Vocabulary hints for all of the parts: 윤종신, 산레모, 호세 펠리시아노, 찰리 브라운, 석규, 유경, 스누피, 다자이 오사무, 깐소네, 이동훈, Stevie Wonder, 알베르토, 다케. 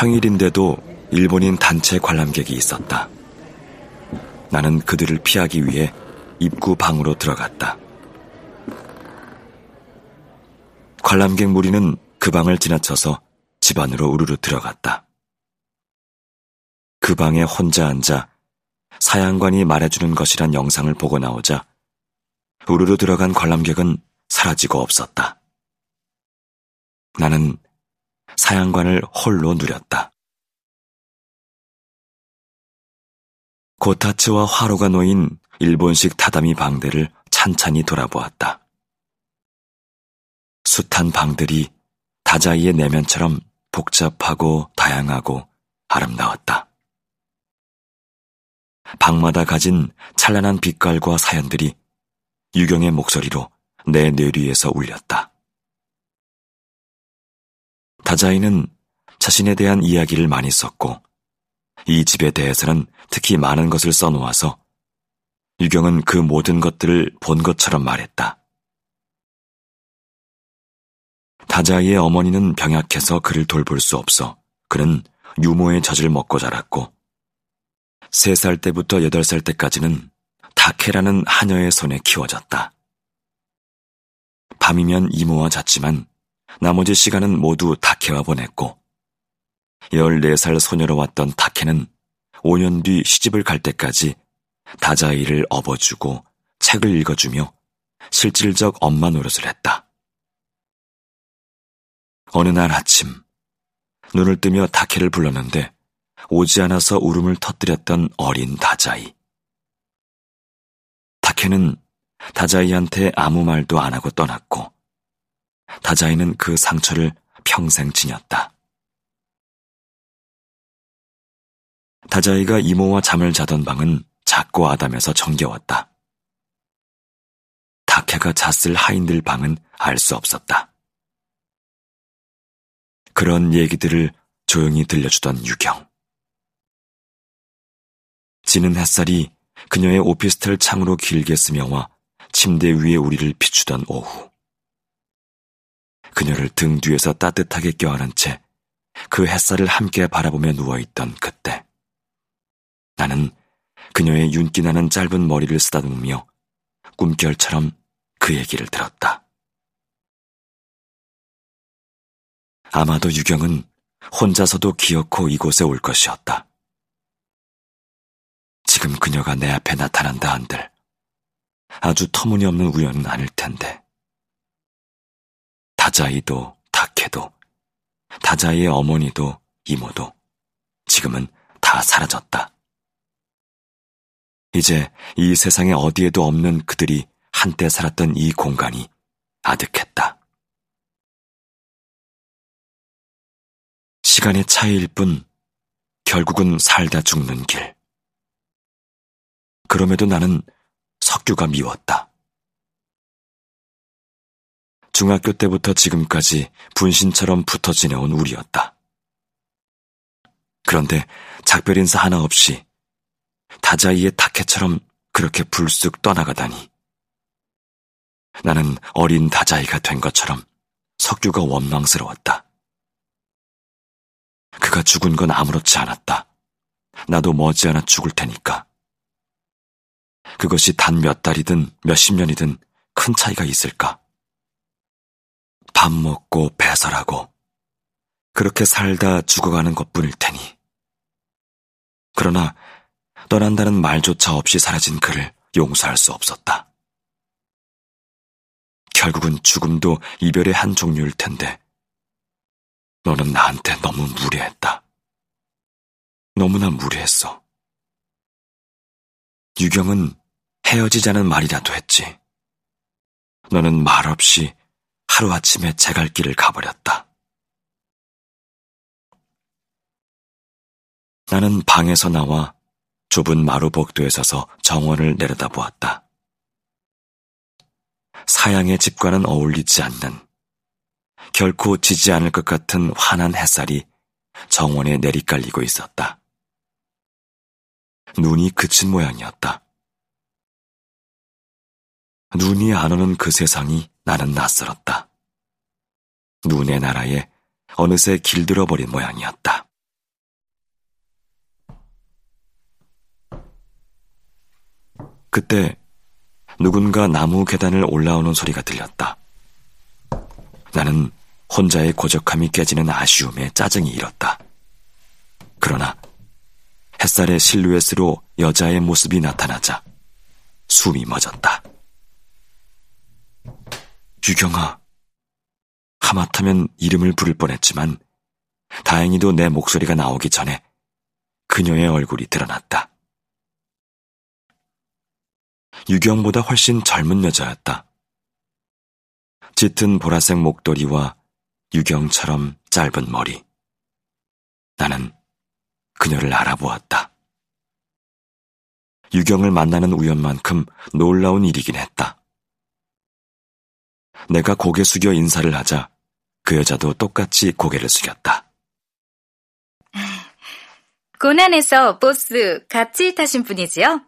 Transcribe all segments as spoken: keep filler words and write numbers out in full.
평일인데도 일본인 단체 관람객이 있었다. 나는 그들을 피하기 위해 입구 방으로 들어갔다. 관람객 무리는 그 방을 지나쳐서 집 안으로 우르르 들어갔다. 그 방에 혼자 앉아 사양관이 말해주는 것이란 영상을 보고 나오자 우르르 들어간 관람객은 사라지고 없었다. 나는 사양관을 홀로 누렸다. 고타츠와 화로가 놓인 일본식 타다미 방들을 찬찬히 돌아보았다. 숱한 방들이 다자이의 내면처럼 복잡하고 다양하고 아름다웠다. 방마다 가진 찬란한 빛깔과 사연들이 유경의 목소리로 내 뇌리에서 울렸다. 다자이는 자신에 대한 이야기를 많이 썼고 이 집에 대해서는 특히 많은 것을 써놓아서 유경은 그 모든 것들을 본 것처럼 말했다. 다자이의 어머니는 병약해서 그를 돌볼 수 없어 그는 유모의 젖을 먹고 자랐고 세 살 때부터 여덟 살 때까지는 다케라는 하녀의 손에 키워졌다. 밤이면 이모와 잤지만 나머지 시간은 모두 다케와 보냈고 열네 살 소녀로 왔던 다케는 오 년 뒤 시집을 갈 때까지 다자이를 업어주고 책을 읽어주며 실질적 엄마 노릇을 했다. 어느 날 아침 눈을 뜨며 다케를 불렀는데 오지 않아서 울음을 터뜨렸던 어린 다자이. 다케는 다자이한테 아무 말도 안 하고 떠났고 다자이는 그 상처를 평생 지녔다. 다자이가 이모와 잠을 자던 방은 작고 아담해서 정겨웠다. 다케가 잤을 하인들 방은 알 수 없었다. 그런 얘기들을 조용히 들려주던 유경. 지는 햇살이 그녀의 오피스텔 창으로 길게 스며와 침대 위에 우리를 비추던 오후. 그녀를 등 뒤에서 따뜻하게 껴안은 채 그 햇살을 함께 바라보며 누워있던 그때. 나는 그녀의 윤기 나는 짧은 머리를 쓰다듬으며 꿈결처럼 그 얘기를 들었다. 아마도 유경은 혼자서도 기어코 이곳에 올 것이었다. 지금 그녀가 내 앞에 나타난다 한들 아주 터무니없는 우연은 아닐 텐데. 다자이도 다케도 다자이의 어머니도 이모도 지금은 다 사라졌다. 이제 이 세상에 어디에도 없는 그들이 한때 살았던 이 공간이 아득했다. 시간의 차이일 뿐 결국은 살다 죽는 길. 그럼에도 나는 석규가 미웠다. 중학교 때부터 지금까지 분신처럼 붙어 지내온 우리였다. 그런데 작별 인사 하나 없이 다자이의 다케처럼 그렇게 불쑥 떠나가다니. 나는 어린 다자이가 된 것처럼 석규가 원망스러웠다. 그가 죽은 건 아무렇지 않았다. 나도 머지않아 죽을 테니까. 그것이 단 몇 달이든 몇십 년이든 큰 차이가 있을까? 밥 먹고 배설하고 그렇게 살다 죽어가는 것뿐일 테니. 그러나 떠난다는 말조차 없이 사라진 그를 용서할 수 없었다. 결국은 죽음도 이별의 한 종류일 텐데 너는 나한테 너무 무례했다. 너무나 무례했어. 유경은 헤어지자는 말이라도 했지. 너는 말없이 하루아침에 제갈길을 가버렸다. 나는 방에서 나와 좁은 마루복도에 서서 정원을 내려다보았다. 사양의 집과는 어울리지 않는, 결코 지지 않을 것 같은 환한 햇살이 정원에 내리깔리고 있었다. 눈이 그친 모양이었다. 눈이 안 오는 그 세상이 나는 낯설었다. 눈의 나라에 어느새 길들어버린 모양이었다. 그때 누군가 나무 계단을 올라오는 소리가 들렸다. 나는 혼자의 고적함이 깨지는 아쉬움에 짜증이 일었다. 그러나 햇살의 실루엣으로 여자의 모습이 나타나자 숨이 멎었다. 유경아. 하마터면 이름을 부를 뻔했지만 다행히도 내 목소리가 나오기 전에 그녀의 얼굴이 드러났다. 유경보다 훨씬 젊은 여자였다. 짙은 보라색 목도리와 유경처럼 짧은 머리. 나는 그녀를 알아보았다. 유경을 만나는 우연만큼 놀라운 일이긴 했다. 내가 고개 숙여 인사를 하자 그 여자도 똑같이 고개를 숙였다. 고난에서 버스 같이 타신 분이지요?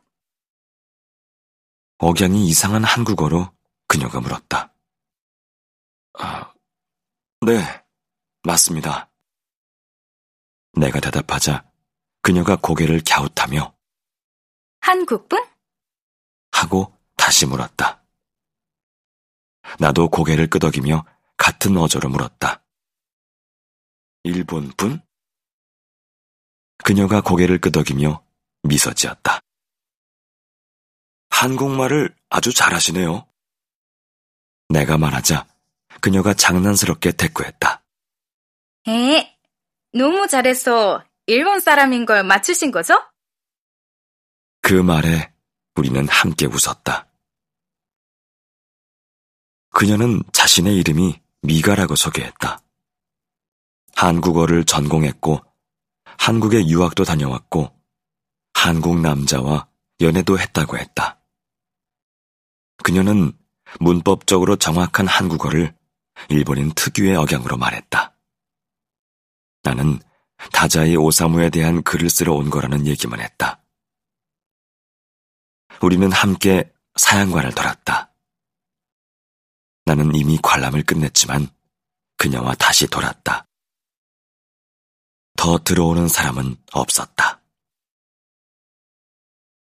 억양이 이상한 한국어로 그녀가 물었다. 아, 네, 맞습니다. 내가 대답하자 그녀가 고개를 갸웃하며 한국분? 하고 다시 물었다. 나도 고개를 끄덕이며 같은 어조로 물었다. 일본분? 그녀가 고개를 끄덕이며 미소 지었다. 한국말을 아주 잘하시네요. 내가 말하자 그녀가 장난스럽게 대꾸했다. 에? 너무 잘해서 일본 사람인 걸 맞추신 거죠? 그 말에 우리는 함께 웃었다. 그녀는 자신의 이름이 미가라고 소개했다. 한국어를 전공했고 한국에 유학도 다녀왔고 한국 남자와 연애도 했다고 했다. 그녀는 문법적으로 정확한 한국어를 일본인 특유의 억양으로 말했다. 나는 다자이 오사무에 대한 글을 쓰러 온 거라는 얘기만 했다. 우리는 함께 사양관을 돌았다. 나는 이미 관람을 끝냈지만 그녀와 다시 돌았다. 더 들어오는 사람은 없었다.